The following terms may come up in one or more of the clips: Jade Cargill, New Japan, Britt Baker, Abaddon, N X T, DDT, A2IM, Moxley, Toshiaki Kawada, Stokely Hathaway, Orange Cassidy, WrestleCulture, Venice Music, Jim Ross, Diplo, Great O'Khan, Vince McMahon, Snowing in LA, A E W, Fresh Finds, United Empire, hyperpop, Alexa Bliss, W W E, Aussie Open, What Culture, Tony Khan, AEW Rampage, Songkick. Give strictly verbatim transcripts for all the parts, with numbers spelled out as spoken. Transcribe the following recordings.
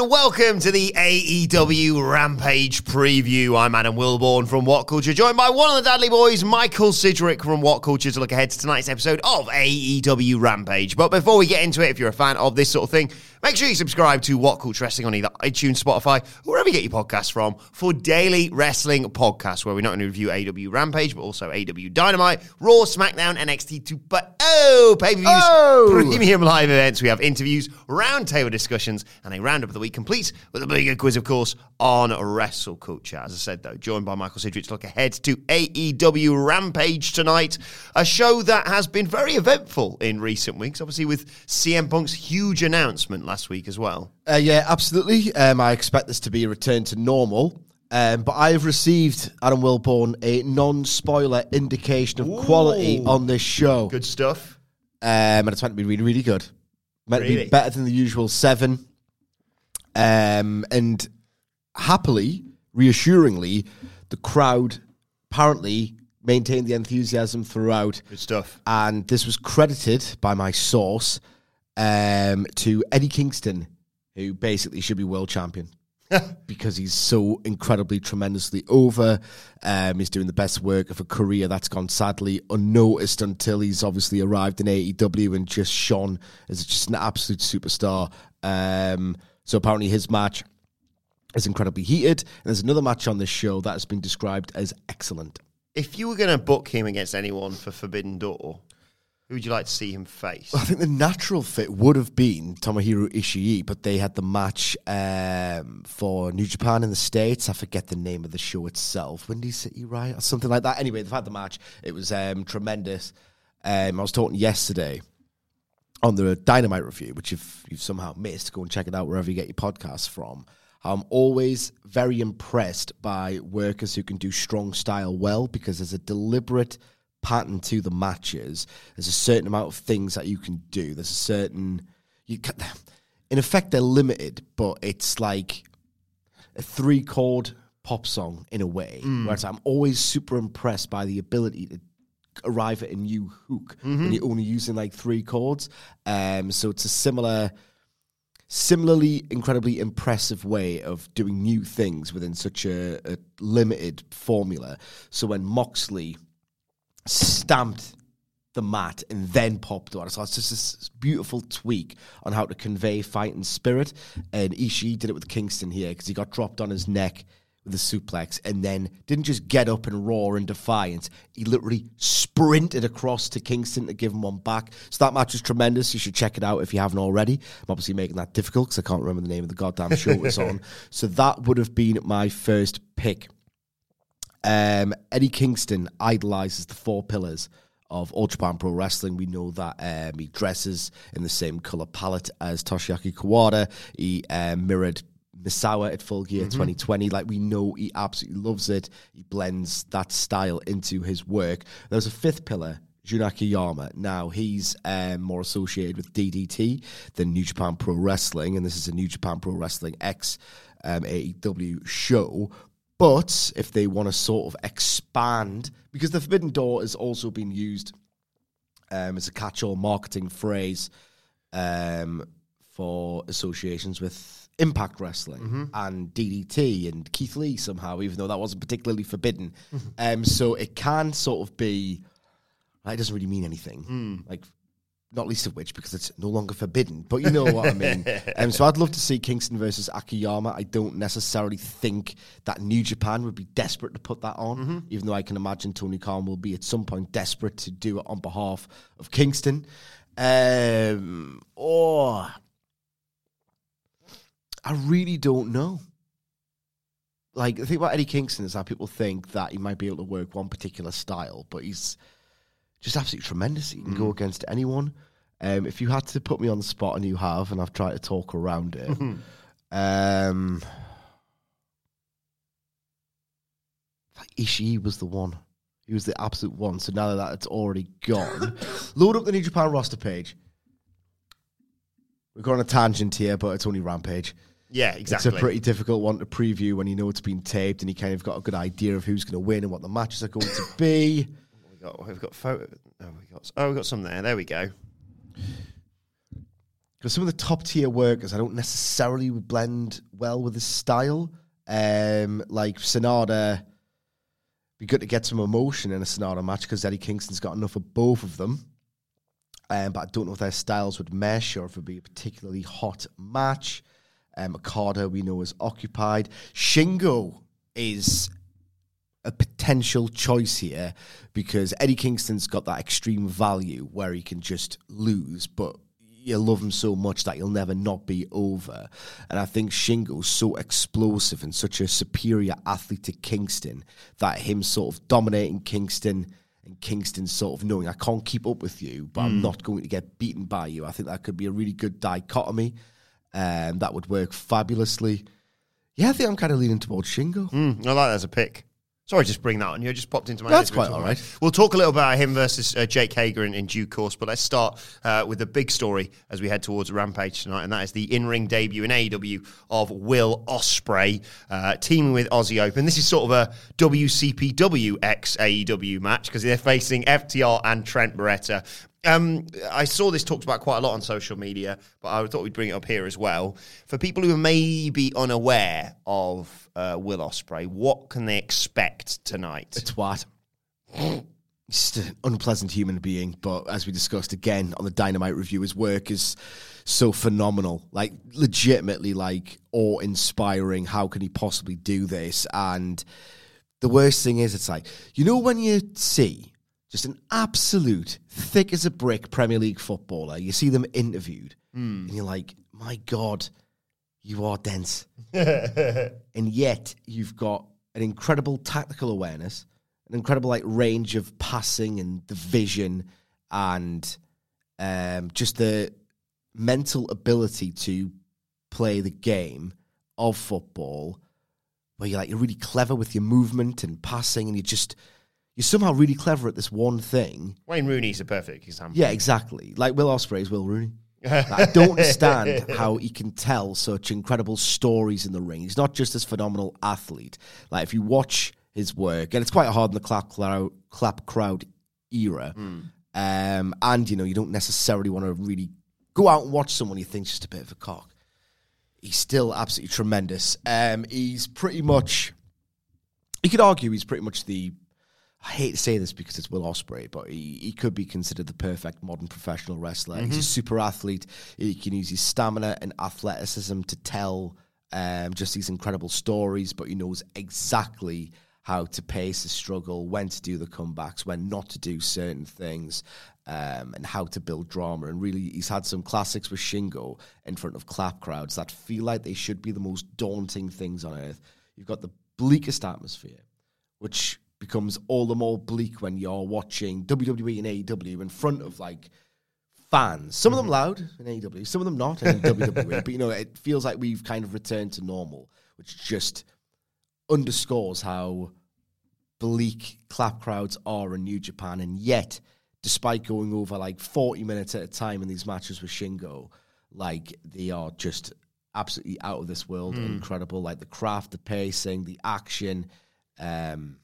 Welcome to the A E W Rampage preview. I'm Adam Wilborn from What Culture, joined by one of the Dudley boys, Michael Sidgwick from What Culture, to look ahead to tonight's episode of A E W Rampage. But before we get into it, if you're a fan of this sort of thing, make sure you subscribe to What Culture Wrestling on either iTunes, Spotify, or wherever you get your podcasts from for daily wrestling podcasts, where we not only review A E W Rampage, but also A E W Dynamite, Raw, SmackDown, N X T two point oh, oh, pay-per-views, oh. premium live events. We have interviews, roundtable discussions, and a roundup of the week complete with a bigger quiz, of course, on WrestleCulture. As I said, though, joined by Michael Sidgwick to look ahead to A E W Rampage tonight, a show that has been very eventful in recent weeks, obviously with C M Punk's huge announcement last week as well. Uh, yeah, absolutely. Um, I expect this to be a return to normal. Um, but I have received, Adam Wilborn, a non-spoiler indication of Ooh. quality on this show. Good stuff. Um, and it's meant to be really, really good. Meant really? to be better than the usual seven. Um, and happily, reassuringly, the crowd apparently maintained the enthusiasm throughout. Good stuff. And this was credited by my source um, to Eddie Kingston, who basically should be world champion because he's so incredibly, tremendously over. Um, he's doing the best work of a career that's gone sadly unnoticed until he's obviously arrived in A E W and just shone as just an absolute superstar. Um, so apparently his match is incredibly heated. And there's another match on this show that has been described as excellent. If you were going to book him against anyone for Forbidden Door, who would you like to see him face? Well, I think the natural fit would have been Tomohiro Ishii, but they had the match um, for New Japan in the States. I forget the name of the show itself. Windy City Riot or something like that. Anyway, they've had the match. It was um, tremendous. Um, I was talking yesterday on the Dynamite review, which if you've somehow missed, go and check it out wherever you get your podcasts from. I'm always very impressed by workers who can do strong style well, because there's a deliberate pattern to the matches. There's a certain amount of things that you can do. There's a certain... you can, in effect, they're limited, but it's like a three-chord pop song in a way. Mm. Whereas I'm always super impressed by the ability to arrive at a new hook mm-hmm. when you're only using like three chords. Um, so it's a similar, similarly incredibly impressive way of doing new things within such a, a limited formula. So when Moxley stamped the mat and then popped on, so it's just this beautiful tweak on how to convey fight and spirit. And Ishii did it with Kingston here, because he got dropped on his neck with a suplex and then didn't just get up and roar in defiance. He literally sprinted across to Kingston to give him one back. So that match was tremendous. You should check it out if you haven't already. I'm obviously making that difficult because I can't remember the name of the goddamn show it was on. So that would have been my first pick. Um, Eddie Kingston idolizes the four pillars of All Japan Pro Wrestling. We know that um, he dresses in the same color palette as Toshiaki Kawada. He uh, mirrored Misawa at Full Gear mm-hmm. twenty twenty. Like, we know he absolutely loves it. He blends that style into his work. There's a fifth pillar, Jun Akiyama. Now, he's um, more associated with D D T than New Japan Pro Wrestling, and this is a New Japan Pro Wrestling X um, A E W show. But if they want to sort of expand, because the Forbidden Door has also been used um, as a catch-all marketing phrase um, for associations with Impact Wrestling mm-hmm. and D D T and Keith Lee somehow, even though that wasn't particularly forbidden. Mm-hmm. Um, so it can sort of be, like, it doesn't really mean anything. Mm. Like, Not least of which, because it's no longer forbidden. But you know what I mean. Um, so I'd love to see Kingston versus Akiyama. I don't necessarily think that New Japan would be desperate to put that on, mm-hmm. even though I can imagine Tony Khan will be at some point desperate to do it on behalf of Kingston. Um, or... I really don't know. Like, the thing about Eddie Kingston is that people think that he might be able to work one particular style, but he's... just absolutely tremendous. You can mm. go against anyone. Um, if you had to put me on the spot, and you have, and I've tried to talk around it, mm-hmm. um, like Ishii was the one. He was the absolute one. So now that it's already gone, load up the New Japan roster page. We're going on a tangent here, but it's only Rampage. Yeah, exactly. It's a pretty difficult one to preview when you know it's been taped, and you kind of got a good idea of who's going to win and what the matches are going to be. Got, we've got photo. Oh, we got. Oh, we got some there. There we go. Because some of the top tier workers, I don't necessarily blend well with his style. Um, like Sonata, be good to get some emotion in a Sonata match because Eddie Kingston's got enough of both of them. Um, but I don't know if their styles would mesh or if it'd be a particularly hot match. Um, Okada we know is occupied. Shingo is a potential choice here because Eddie Kingston's got that extreme value where he can just lose, but you love him so much that he'll never not be over. And I think Shingo's so explosive and such a superior athlete to Kingston that him sort of dominating Kingston and Kingston sort of knowing, I can't keep up with you, but mm. I'm not going to get beaten by you. I think that could be a really good dichotomy and um, that would work fabulously. Yeah, I think I'm kind of leaning towards Shingo. Mm, I like that as a pick. Sorry, just bring that on you. I just popped into my head. That's quite all right. We'll talk a little about him versus uh, Jake Hager in, in due course, but let's start uh, with the big story as we head towards Rampage tonight, and that is the in-ring debut in A E W of Will Ospreay, uh, teaming with Aussie Open. This is sort of a W C P W ex-A E W match because they're facing F T R and Trent Beretta. Um, I saw this talked about quite a lot on social media, but I thought we'd bring it up here as well. For people who may be unaware of uh, Will Ospreay, what can they expect tonight? It's what? Just an unpleasant human being, but as we discussed again on the Dynamite review, his work is so phenomenal. Like, legitimately, like, awe-inspiring. How can he possibly do this? And the worst thing is, it's like, you know when you see... just an absolute thick-as-a-brick Premier League footballer. You see them interviewed, mm. and you're like, my God, you are dense. And yet, you've got an incredible tactical awareness, an incredible like range of passing and the vision, and um, just the mental ability to play the game of football, where you're like, you're really clever with your movement and passing, and you just... you're somehow really clever at this one thing. Wayne Rooney's a perfect example. Yeah, exactly. Like, Will Ospreay is Will Rooney. Like, I don't understand how he can tell such incredible stories in the ring. He's not just this phenomenal athlete. Like, if you watch his work, and it's quite hard in the clap crowd, clap crowd era, mm. um, and, you know, you don't necessarily want to really go out and watch someone you think's just a bit of a cock. He's still absolutely tremendous. Um, he's pretty much... you could argue he's pretty much the... I hate to say this because it's Will Ospreay, but he, he could be considered the perfect modern professional wrestler. Mm-hmm. He's a super athlete. He can use his stamina and athleticism to tell um, just these incredible stories, but he knows exactly how to pace his struggle, when to do the comebacks, when not to do certain things, um, and how to build drama. And really, he's had some classics with Shingo in front of clap crowds that feel like they should be the most daunting things on earth. You've got the bleakest atmosphere, which... becomes all the more bleak when you're watching W W E and A E W in front of, like, fans. Some of them loud in A E W, some of them not in W W E. But, you know, it feels like we've kind of returned to normal, which just underscores how bleak clap crowds are in New Japan. And yet, despite going over, like, forty minutes at a time in these matches with Shingo, like, they are just absolutely out of this world. Mm. Incredible. Like, the craft, the pacing, the action, um...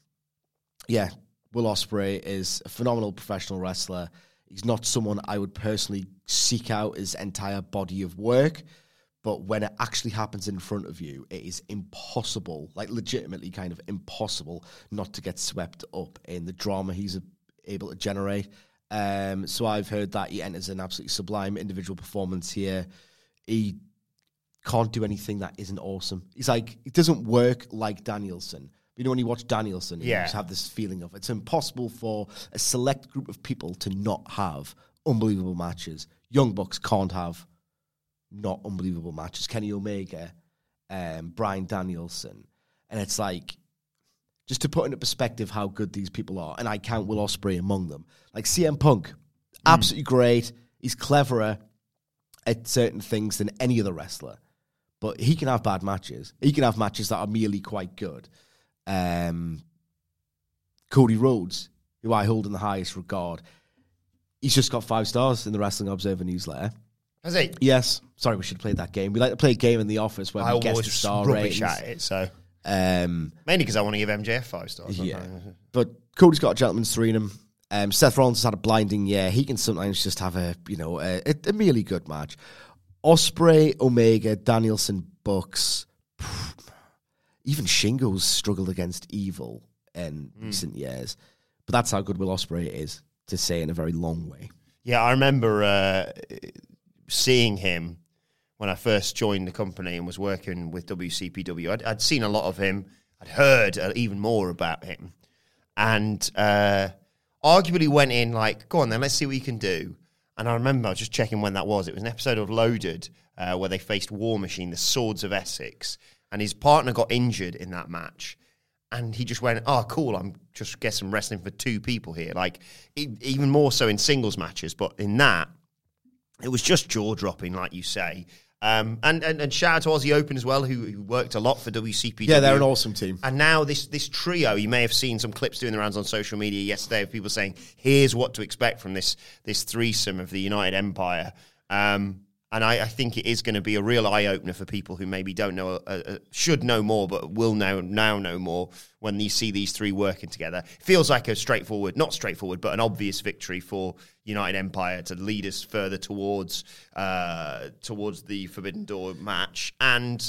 yeah, Will Ospreay is a phenomenal professional wrestler. He's not someone I would personally seek out his entire body of work, but when it actually happens in front of you, it is impossible, like legitimately kind of impossible, not to get swept up in the drama he's able to generate. Um, so I've heard that he enters an absolutely sublime individual performance here. He can't do anything that isn't awesome. It's like, it doesn't work like Danielson. You know, when you watch Danielson, you yeah. just have this feeling of it's impossible for a select group of people to not have unbelievable matches. Young Bucks can't have not unbelievable matches. Kenny Omega, um, Bryan Danielson. And it's like, just to put into perspective how good these people are, and I count Will Ospreay among them. Like C M Punk, absolutely mm. great. He's cleverer at certain things than any other wrestler. But he can have bad matches. He can have matches that are merely quite good. Um, Cody Rhodes, who I hold in the highest regard, he's just got five stars in the Wrestling Observer newsletter. Has he? Yes. Sorry, we should play that game. We like to play a game in the office where I we guess the star ratings. I always rubbish at it, so... Um, mainly because I want to give M J F five stars. Yeah, but Cody's got a gentleman's three in him. Um, Seth Rollins has had a blinding year. He can sometimes just have a, you know, a, a merely good match. Ospreay, Omega, Danielson, Bucks, even Shingo's struggled against evil in mm. recent years. But that's how good Will Ospreay is, to say in a very long way. Yeah, I remember uh, seeing him when I first joined the company and was working with W C P W. I'd, I'd seen a lot of him. I'd heard even more about him. And uh, arguably went in like, go on then, let's see what you can do. And I remember I was just checking when that was. It was an episode of Loaded uh, where they faced War Machine, the Swords of Essex. And his partner got injured in that match. And he just went, oh, cool, I'm just guess I'm wrestling for two people here. Like, even more so in singles matches. But in that, it was just jaw-dropping, like you say. Um, and, and and shout out to Aussie Open as well, who, who worked a lot for W C P W. Yeah, they're an awesome team. And now this this trio, you may have seen some clips doing the rounds on social media yesterday of people saying, here's what to expect from this this threesome of the United Empire. Um, and I, I think it is going to be a real eye-opener for people who maybe don't know, uh, uh, should know more, but will know, now know more when you see these three working together. Feels like a straightforward, not straightforward, but an obvious victory for United Empire to lead us further towards uh, towards the Forbidden Door match. And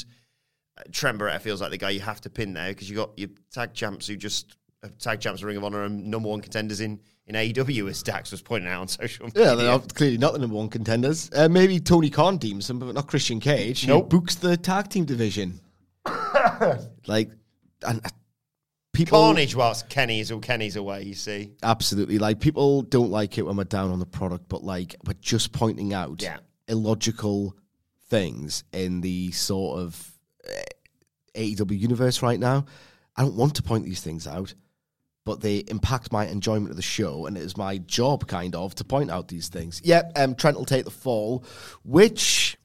Trent Barretta feels like the guy you have to pin there because you got your tag champs who just, uh, tag champs of Ring of Honor and number one contenders in In A E W, as Dax was pointing out on social media. Yeah, they're clearly not the number one contenders. Uh, maybe Tony Khan deems them, but not Christian Cage. Nope. Who books the tag team division. Like, and uh, people... Carnage whilst Kenny's or Kenny's away, you see. Absolutely. Like, people don't like it when we're down on the product, but, like, we're just pointing out yeah. illogical things in the sort of uh, A E W universe right now. I don't want to point these things out, but they impact my enjoyment of the show, and it is my job, kind of, to point out these things. Yep, um, Trent will take the fall, which,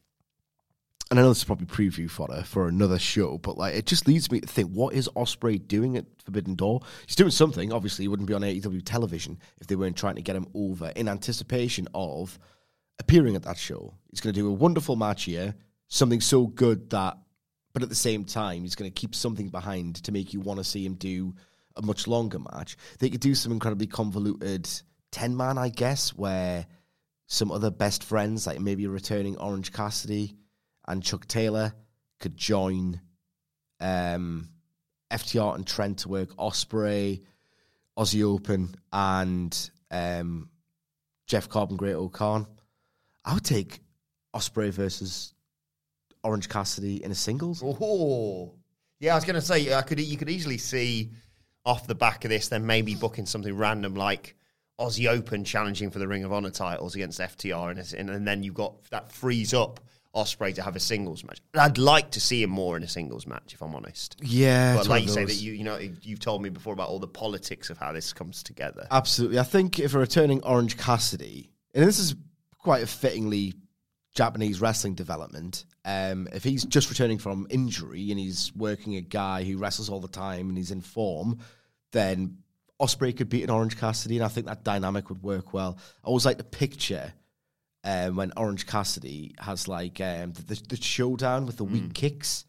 and I know this is probably preview fodder for another show, but like it just leads me to think, what is Ospreay doing at Forbidden Door? He's doing something. Obviously, he wouldn't be on A E W television if they weren't trying to get him over in anticipation of appearing at that show. He's going to do a wonderful match here, something so good that, but at the same time, he's going to keep something behind to make you want to see him do a much longer match. They could do some incredibly convoluted ten-man, I guess, where some other best friends, like maybe returning Orange Cassidy and Chuck Taylor, could join um, F T R and Trent to work Ospreay, Aussie Open, and um, Jeff Cobb and Great O'Khan. I would take Ospreay versus Orange Cassidy in a singles. Oh, yeah, I was going to say, I could. you could easily see... off the back of this, then maybe booking something random like Aussie Open challenging for the Ring of Honor titles against F T R, and, and then you've got that frees up Ospreay to have a singles match. I'd like to see him more in a singles match, if I'm honest. Yeah, but like you say, that you you know you've told me before about all the politics of how this comes together. Absolutely, I think if a returning Orange Cassidy, and this is quite a fittingly Japanese wrestling development. Um, if he's just returning from injury and he's working a guy who wrestles all the time and he's in form, then Ospreay could beat an Orange Cassidy, and I think that dynamic would work well. I always like the picture um, when Orange Cassidy has like um, the, the showdown with the mm. weak kicks.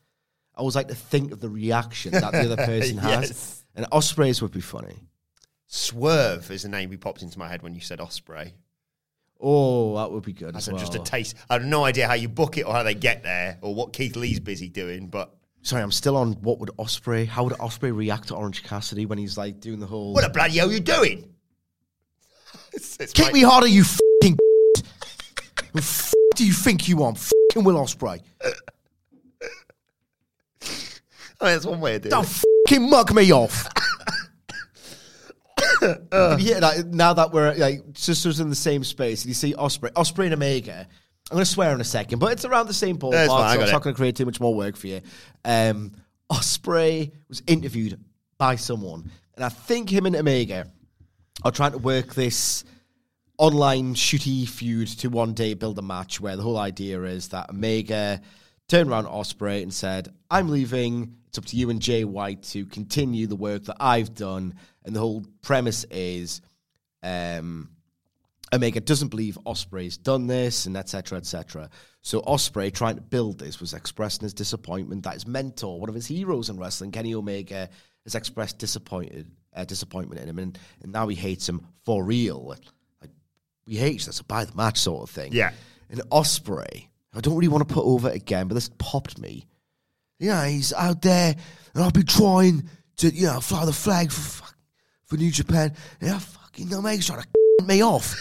I always like to think of the reaction that the other person yes. has, and Ospreay's would be funny. Swerve is the name he popped into my head when you said Ospreay. Oh, that would be good. That's as well. Just a taste. I have no idea how you book it or how they get there or what Keith Lee's busy doing, but... Sorry, I'm still on what would Ospreay... How would Ospreay react to Orange Cassidy when he's, like, doing the whole... What a bloody hell are you doing? It's, it's Kick my- me harder, you fucking b****. Who the f*** do you think you are? Fucking Will Ospreay. I mean, that's one way of doing it. Don't fucking mug me off. uh, yeah, like, now that we're like sisters in the same space, and you see Ospreay, Ospreay and Omega. I'm going to swear in a second, but it's around the same ballpark. Yeah, so I'm it. not going to create too much more work for you. Um, Ospreay was interviewed by someone, and I think him and Omega are trying to work this online shooty feud to one day build a match where the whole idea is that Omega turned around to Ospreay and said, I'm leaving. It's up to you and Jay White to continue the work that I've done. And the whole premise is um, Omega doesn't believe Ospreay's done this, and et cetera, et cetera. So Ospreay, trying to build this, was expressing his disappointment that his mentor, one of his heroes in wrestling, Kenny Omega, has expressed disappointed uh, disappointment in him. And, and now he hates him for real. Like, like, we hate you, that's a buy the match sort of thing. Yeah. And Ospreay, I don't really want to put over it again, but this popped me. You know, he's out there, and I'll be trying to, you know, fly the flag for, for New Japan, and I fucking Omega's trying to c*** me off.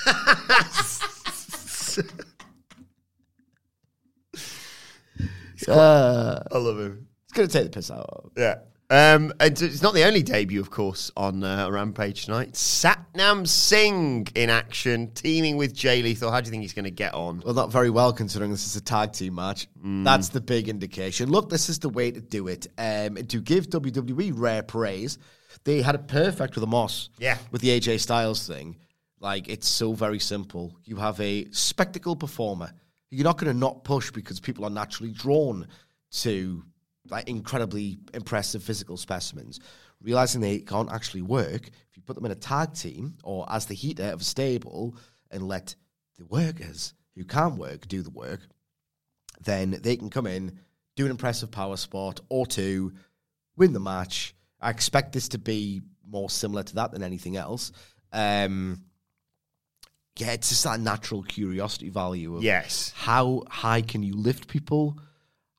quite, uh, I love him. It's going to take the piss out of him. Yeah. Um, and it's not the only debut, of course, on uh, Rampage tonight. Satnam Singh in action, teaming with Jay Lethal. How do you think he's going to get on? Well, not very well, considering this is a tag team match. Mm. That's the big indication. Look, this is the way to do it. Um, to give W W E rare praise, they had it perfect with the Moss. Yeah. With the A J Styles thing. Like, it's so very simple. You have a spectacle performer. You're not going to not push because people are naturally drawn to... like incredibly impressive physical specimens, realizing they can't actually work. If you put them in a tag team or as the heater of a stable and let the workers who can work do the work, then they can come in, do an impressive power spot or two, win the match. I expect this to be more similar to that than anything else. Um, yeah, it's just that natural curiosity value of yes. How high can you lift people?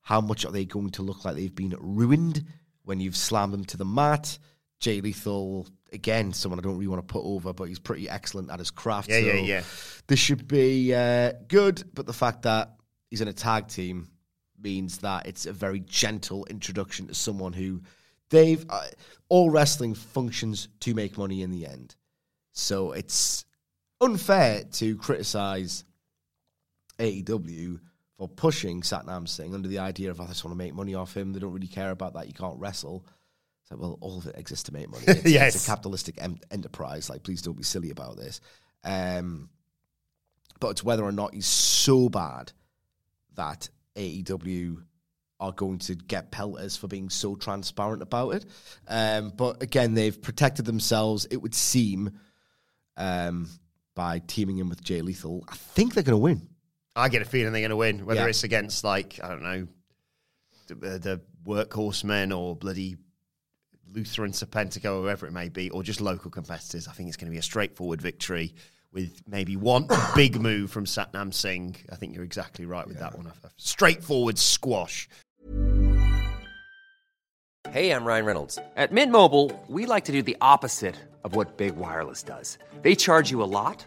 How much are they going to look like they've been ruined when you've slammed them to the mat? Jay Lethal, again, someone I don't really want to put over, but he's pretty excellent at his craft. Yeah, so yeah, yeah. This should be uh, good, but the fact that he's in a tag team means that it's a very gentle introduction to someone who they've... Uh, all wrestling functions to make money in the end. So it's unfair to criticize A E W or pushing Satnam Singh under the idea of, I just want to make money off him. They don't really care about that. You can't wrestle. It's like, well, all of it exists to make money. It's, yes. It's a capitalistic em- enterprise. Like, please don't be silly about this. Um, but it's whether or not he's so bad that A E W are going to get pelters for being so transparent about it. Um, but again, they've protected themselves, it would seem, um, by teaming him with Jay Lethal. I think they're going to win. I get a feeling they're going to win, whether yeah. it's against, like, I don't know, the, the workhorsemen or bloody Lutheran Serpentico, or whoever it may be, or just local competitors. I think it's going to be a straightforward victory with maybe one big move from Satnam Singh. I think you're exactly right with yeah. that one. A straightforward squash. Hey, I'm Ryan Reynolds. At Mint Mobile, we like to do the opposite of what Big Wireless does. They charge you a lot.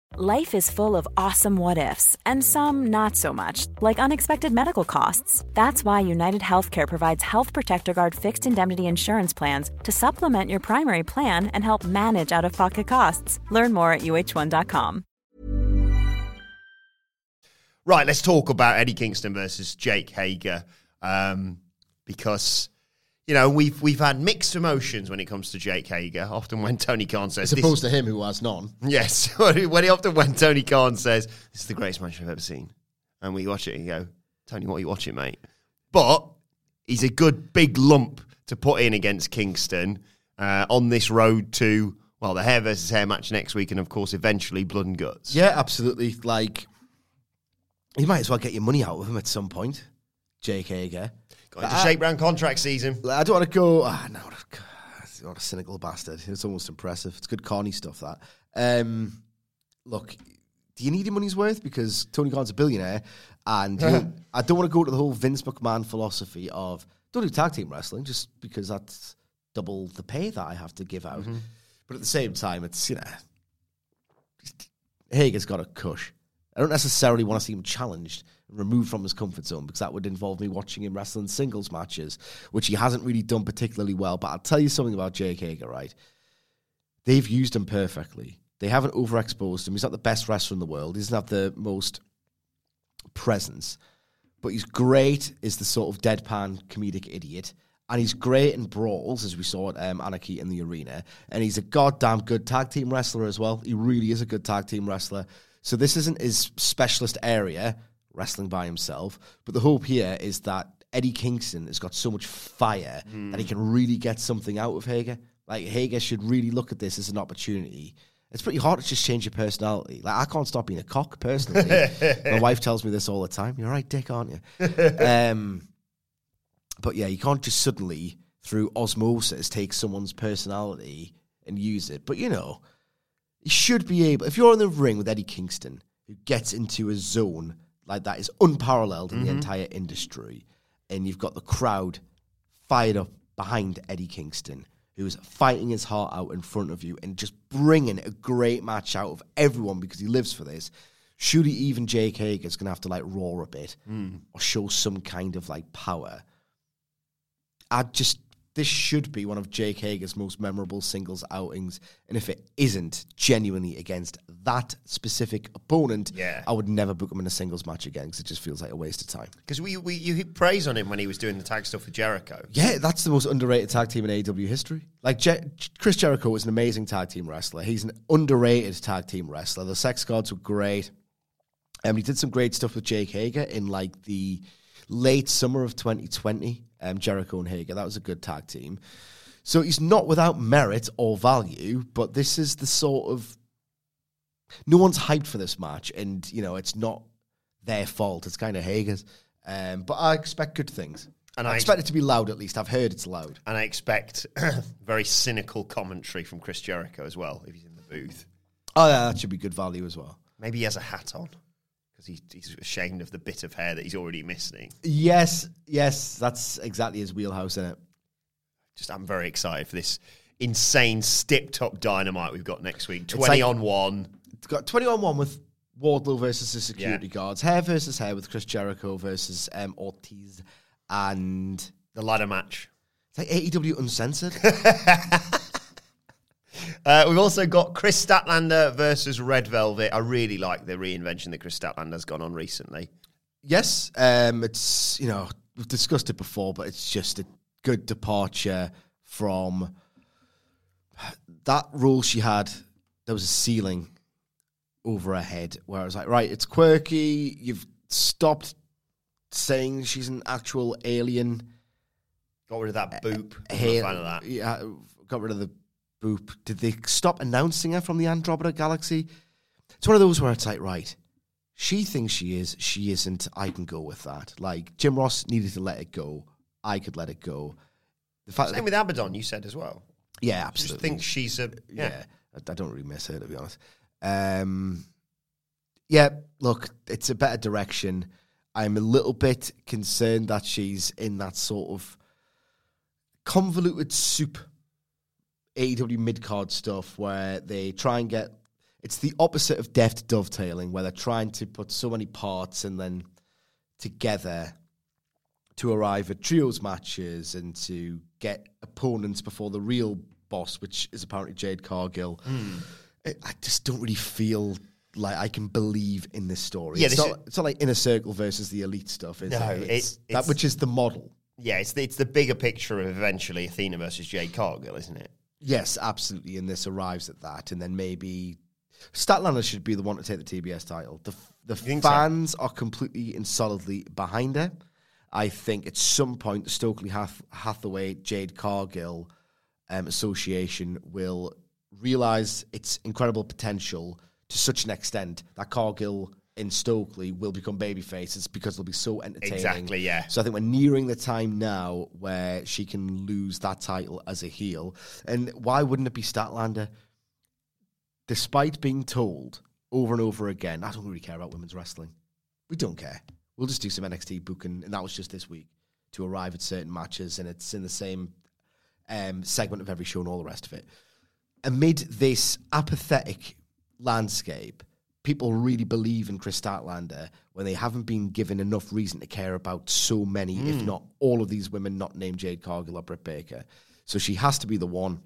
Life is full of awesome what ifs and some not so much, like unexpected medical costs. That's why United Healthcare provides Health Protector Guard fixed indemnity insurance plans to supplement your primary plan and help manage out-of-pocket costs. Learn more at U H one dot com. Right, let's talk about Eddie Kingston versus Jake Hager. um, because, you know, we've we've had mixed emotions when it comes to Jake Hager. Often when Tony Khan says... As opposed this, to him, who has none. Yes. when he, Often when Tony Khan says, this is the greatest match I've ever seen. And we watch it and go, Tony, what are you watching, mate? But he's a good big lump to put in against Kingston uh, on this road to... Well, the hair versus hair match next week, and of course, eventually, blood and guts. Yeah, absolutely. Like, you might as well get your money out of him at some point, Jake Hager. Got into shape-round contract season. I don't want to go. Ah, oh, no, what a cynical bastard. It's almost impressive. It's good corny stuff. That. Um, look, do you need your money's worth? Because Tony Khan's a billionaire, and you, I don't want to go to the whole Vince McMahon philosophy of don't do tag team wrestling just because that's double the pay that I have to give out. Mm-hmm. But at the same time, it's, you know, Hager's got a cush. I don't necessarily want to see him challenged and removed from his comfort zone because that would involve me watching him wrestling singles matches, which he hasn't really done particularly well. But I'll tell you something about Jake Hager, right? They've used him perfectly. They haven't overexposed him. He's not the best wrestler in the world. He doesn't have the most presence. But he's great as the sort of deadpan comedic idiot. And he's great in brawls, as we saw at um, Anarchy in the Arena. And he's a goddamn good tag team wrestler as well. He really is a good tag team wrestler. So this isn't his specialist area, wrestling by himself. But the hope here is that Eddie Kingston has got so much fire mm. that he can really get something out of Hager. Like, Hager should really look at this as an opportunity. It's pretty hard to just change your personality. Like, I can't stop being a cock, personally. My wife tells me this all the time. You're right, dick, aren't you? Um... But yeah, you can't just suddenly, through osmosis, take someone's personality and use it. But, you know, you should be able... If you're in the ring with Eddie Kingston, who gets into a zone like that is unparalleled in mm-hmm. the entire industry, and you've got the crowd fired up behind Eddie Kingston, who is fighting his heart out in front of you and just bringing a great match out of everyone because he lives for this... Surely even Jake Hager's going to have to, like, roar a bit mm. or show some kind of, like, power... I just, this should be one of Jake Hager's most memorable singles outings. And if it isn't genuinely against that specific opponent, yeah. I would never book him in a singles match again because it just feels like a waste of time. Because we, we, you hit praise on him when he was doing the tag stuff with Jericho. Yeah, that's the most underrated tag team in A E W history. Like, Je- Chris Jericho is an amazing tag team wrestler. He's an underrated tag team wrestler. The Sex Gods were great. Um, he did some great stuff with Jake Hager in, like, the late summer of twenty twenty. Um, Jericho and Hager, that was a good tag team. So he's not without merit or value, but this is the sort of... No one's hyped for this match, and, you know, it's not their fault. It's kind of Hager's. Um, but I expect good things. And I, I expect ex- it to be loud, at least. I've heard it's loud. And I expect very cynical commentary from Chris Jericho as well, if he's in the booth. Oh, yeah, that should be good value as well. Maybe he has a hat on. He's ashamed of the bit of hair that he's already missing. Yes, yes, that's exactly his wheelhouse, isn't it? Just, I'm very excited for this insane stip-top Dynamite we've got next week. twenty on one It's got twenty on one with Wardlow versus the security yeah. guards, hair versus hair with Chris Jericho versus um, Ortiz, and... The ladder match. It's like A E W Uncensored. Uh, we've also got Chris Statlander versus Red Velvet. I really like the reinvention that Chris Statlander's gone on recently. Yes, um, it's, you know, we've discussed it before, but it's just a good departure from that role she had. There was a ceiling over her head where I was like, right, it's quirky. You've stopped saying she's an actual alien. Got rid of that boop. Uh, hail- I'm a fan of that. Yeah, got rid of the... Boop. Did they stop announcing her from the Andromeda Galaxy? It's one of those where it's like, right, she thinks she is, she isn't, I can go with that. Like, Jim Ross needed to let it go. I could let it go. The fact Same that, with Abaddon, you said as well. Yeah, absolutely. I just think she's a... Yeah, yeah I, I don't really miss her, to be honest. Um, yeah, look, it's a better direction. I'm a little bit concerned that she's in that sort of convoluted soup A E W mid-card stuff where they try and get... It's the opposite of deft dovetailing, where they're trying to put so many parts and then together to arrive at trios matches and to get opponents before the real boss, which is apparently Jade Cargill. Mm. I, I just don't really feel like, I can believe in this story. Yeah, it's, this not, it's not like Inner Circle versus the Elite stuff, is no, it? It's, it's, that, which is the model. Yeah, it's the, it's the bigger picture of eventually Athena versus Jade Cargill, isn't it? Yes, absolutely, and this arrives at that, and then maybe Statlander should be the one to take the T B S title. The the fans so? are completely and solidly behind her. I think at some point, the Stokely Hath- Hathaway, Jade Cargill um, association will realise its incredible potential to such an extent that Cargill and Stokely will become babyfaces because they'll be so entertaining. Exactly, yeah. So I think we're nearing the time now where she can lose that title as a heel. And why wouldn't it be Statlander? Despite being told over and over again, I don't really care about women's wrestling. We don't care. We'll just do some N X T booking, and that was just this week, to arrive at certain matches, and it's in the same um, segment of every show and all the rest of it. Amid this apathetic landscape, people really believe in Chris Statlander when they haven't been given enough reason to care about so many, mm. if not all of these women not named Jade Cargill or Britt Baker. So she has to be the one.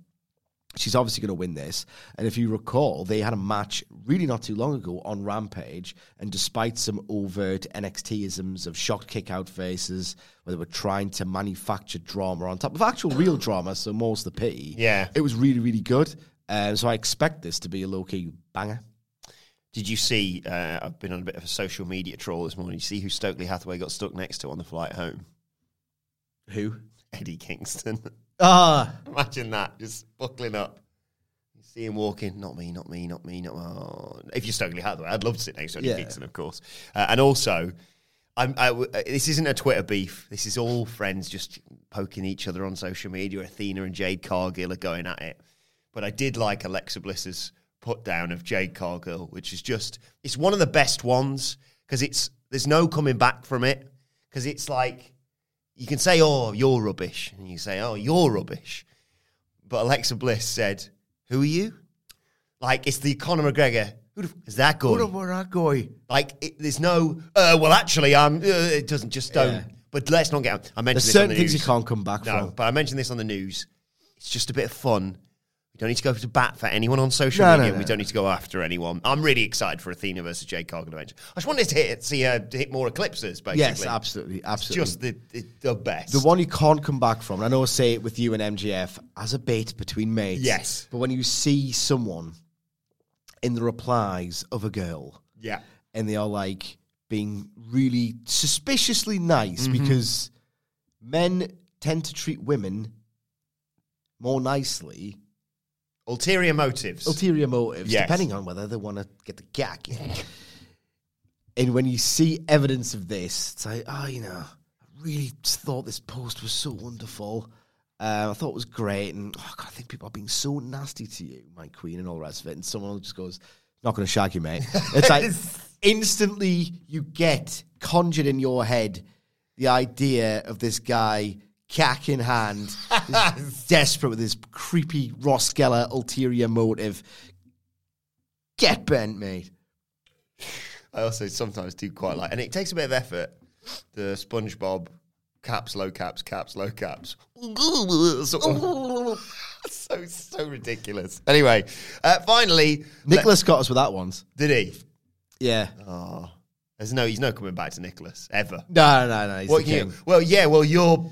She's obviously going to win this. And if you recall, they had a match really not too long ago on Rampage. And despite some overt N X T-isms of shocked kick-out faces, where they were trying to manufacture drama on top of actual real drama, so more's the pity. Yeah. It was really, really good. Um, so I expect this to be a low-key banger. Did you see, uh, I've been on a bit of a social media troll this morning, you see who Stokely Hathaway got stuck next to on the flight home? Who? Eddie Kingston. Ah, imagine that, just buckling up. You see him walking, not me, not me, not me, not me. Oh. If you're Stokely Hathaway, I'd love to sit next to Eddie yeah. Kingston, of course. Uh, and also, I'm, I w- this isn't a Twitter beef. This is all friends just poking each other on social media. Athena and Jade Cargill are going at it. But I did like Alexa Bliss's put down of Jade Cargill, which is just, it's one of the best ones because it's there's no coming back from it because it's like, you can say, oh, you're rubbish. And you say, oh, you're rubbish. But Alexa Bliss said, who are you? Like, it's the Conor McGregor. Who the f- is that guy? Who the f- is that guy? Like, it, there's no, uh, well, actually, I'm, uh, it doesn't, just don't. Yeah. But let's not get, I mentioned there's this on the news. There's certain things you can't come back no, from. But I mentioned this on the news. It's just a bit of fun. We don't need to go to bat for anyone on social no, media. No, no. We don't need to go after anyone. I'm really excited for Athena versus Jade Cargill eventually. I just wanted to hit, see her to hit more Eclipses, basically. Yes, absolutely. absolutely. It's just the, the, the best. The one you can't come back from. And I know I say it with you and M J F as a bait between mates. Yes. But when you see someone in the replies of a girl, yeah, and they are like being really suspiciously nice, mm-hmm. because men tend to treat women more nicely. Ulterior motives. Ulterior motives, yes. Depending on whether they want to get the gag. And when you see evidence of this, it's like, oh, you know, I really thought this post was so wonderful. Uh, I thought it was great. And, oh, God, I think people are being so nasty to you, my queen, and all the rest of it. And someone just goes, not going to shag you, mate. It's like, instantly you get conjured in your head the idea of this guy cack in hand, desperate with his creepy Ross Geller ulterior motive. Get bent, mate. I also sometimes do quite like, and it takes a bit of effort, the SpongeBob caps, low caps, caps, low caps. so, so ridiculous. Anyway, uh, finally. Nicholas got us with that once. Did he? Yeah. Oh, there's no, he's no coming back to Nicholas, ever. No, no, no. He's what, the king. You, well, yeah, well, you're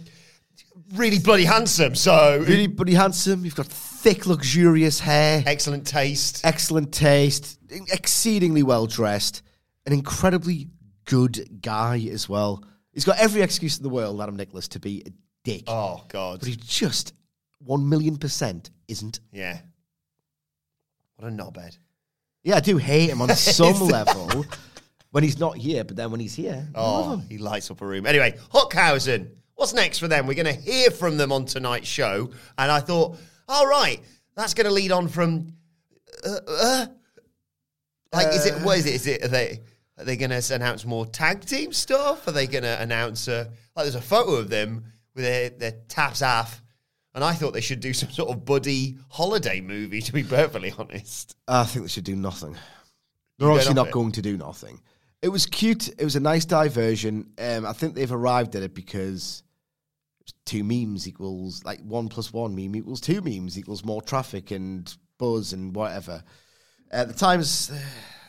really bloody handsome, so... Really bloody handsome. You've got thick, luxurious hair. Excellent taste. Excellent taste. Exceedingly well-dressed. An incredibly good guy as well. He's got every excuse in the world, Adam Nicholas, to be a dick. Oh, God. But he just, one million percent, isn't. Yeah. What a knobhead. Yeah, I do hate him on some level when he's not here, but then when he's here, oh, I love him. He lights up a room. Anyway, Hockhausen. What's next for them? We're going to hear from them on tonight's show. And I thought, all right, that's going to lead on from... Uh, uh, like, uh, is it... What is it? Is it... Are they, are they going to announce more tag team stuff? Are they going to announce... Uh, like, there's a photo of them with their, their taps off. And I thought they should do some sort of buddy holiday movie, to be perfectly honest. I think they should do nothing. They're you obviously not it. going to do nothing. It was cute. It was a nice diversion. Um, I think they've arrived at it because two memes equals, like, one plus one meme equals two memes equals more traffic and buzz and whatever. At the times, uh,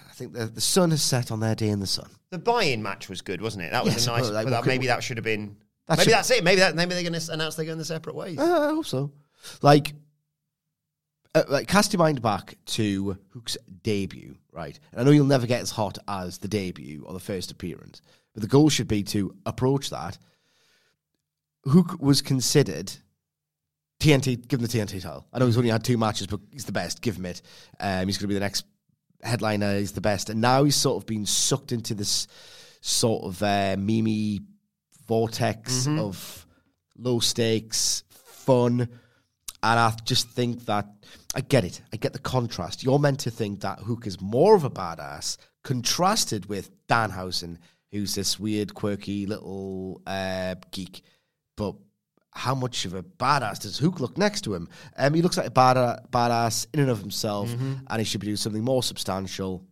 I think the, the sun has set on their day in the sun. The buy-in match was good, wasn't it? That was yes, a nice... Like, that, maybe that should have been... That maybe should, that's it. Maybe that. Maybe they're going to announce they're going their separate ways. Uh, I hope so. Like, uh, like, cast your mind back to Hook's debut, right? And I know you'll never get as hot as the debut or the first appearance, but the goal should be to approach that. Hook was considered... T N T, give him the T N T title. I know he's only had two matches, but he's the best. Give him it. Um, he's going to be the next headliner. He's the best. And now he's sort of been sucked into this sort of uh, meme-y vortex mm-hmm. of low stakes, fun. And I just think that, I get it. I get the contrast. You're meant to think that Hook is more of a badass, contrasted with Danhausen, who's this weird, quirky little uh, geek. But how much of a badass does Hook look next to him? Um, he looks like a bad, badass in and of himself, mm-hmm. and he should be doing something more substantial.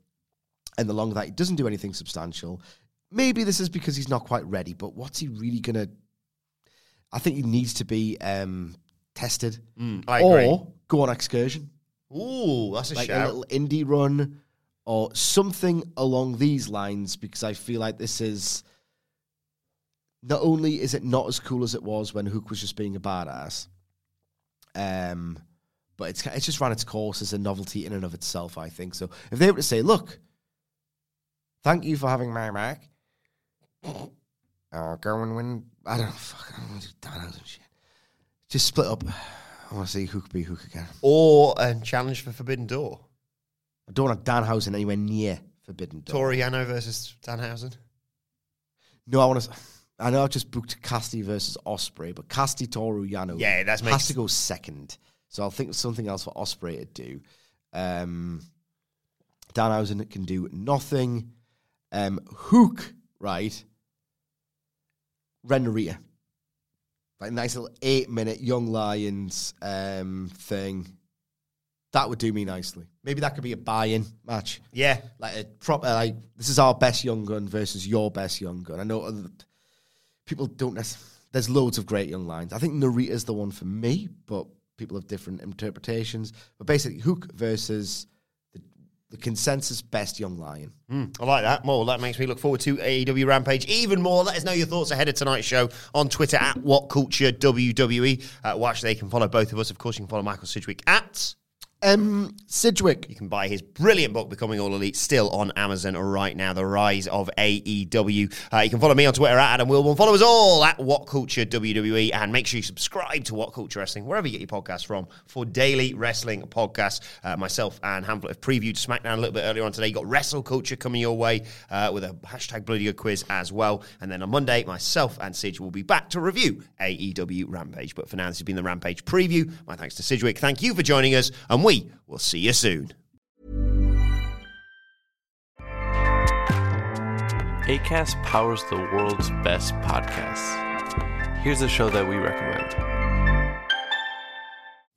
And the longer that he doesn't do anything substantial, maybe this is because he's not quite ready, but what's he really going to... I think he needs to be um, tested. Mm, I or agree. Go on excursion. Ooh, that's a like shout. Like a little indie run or something along these lines, because I feel like this is... Not only is it not as cool as it was when Hook was just being a badass, um, but it's it's just ran its course as a novelty in and of itself, I think. So if they were to say, look, thank you for having my Mac. Uh, go and win. I don't know. Fuck, I don't want to do that and shit. Just split up. I want to see Hook be Hook again. Or a challenge for Forbidden Door. I don't want Danhausen anywhere near Forbidden Door. Toriano versus Danhausen? No, I want to... I know I've just booked Cassidy versus Ospreay, but Cassidy Toru Yano yeah, that's has to go second. So I'll think of something else for Ospreay to do. Um, Danhausen can do nothing. Um, Hook, right? Ren Narita. Like nice little eight-minute Young Lions um, thing. That would do me nicely. Maybe that could be a buy-in match. Yeah. Like, a proper, like this is our best young gun versus your best young gun. I know... Other, People don't necessarily... There's loads of great young lines. I think Narita's the one for me, but people have different interpretations. But basically, Hook versus the, the consensus best young lion. Mm, I like that. More. That makes me look forward to A E W Rampage even more. Let us know your thoughts ahead of tonight's show on Twitter at What Culture W W E. Uh, well, actually, they can follow both of us. Of course, you can follow Michael Sidgwick at... Um, Sidgwick. You can buy his brilliant book, Becoming All Elite, still on Amazon right now, The Rise of A E W. Uh, you can follow me on Twitter at Adam Wilborn. Follow us all at What Culture W W E, and make sure you subscribe to What Culture Wrestling, wherever you get your podcasts from, for daily wrestling podcasts. Uh, myself and Hamlet have previewed SmackDown a little bit earlier on today. You've got WrestleCulture coming your way uh, with a hashtag Bloody Good Quiz as well. And then on Monday, myself and Sidge will be back to review A E W Rampage. But for now, this has been the Rampage preview. My thanks to Sidgwick. Thank you for joining us, and we We will see you soon. Acast powers the world's best podcasts. Here's a show that we recommend.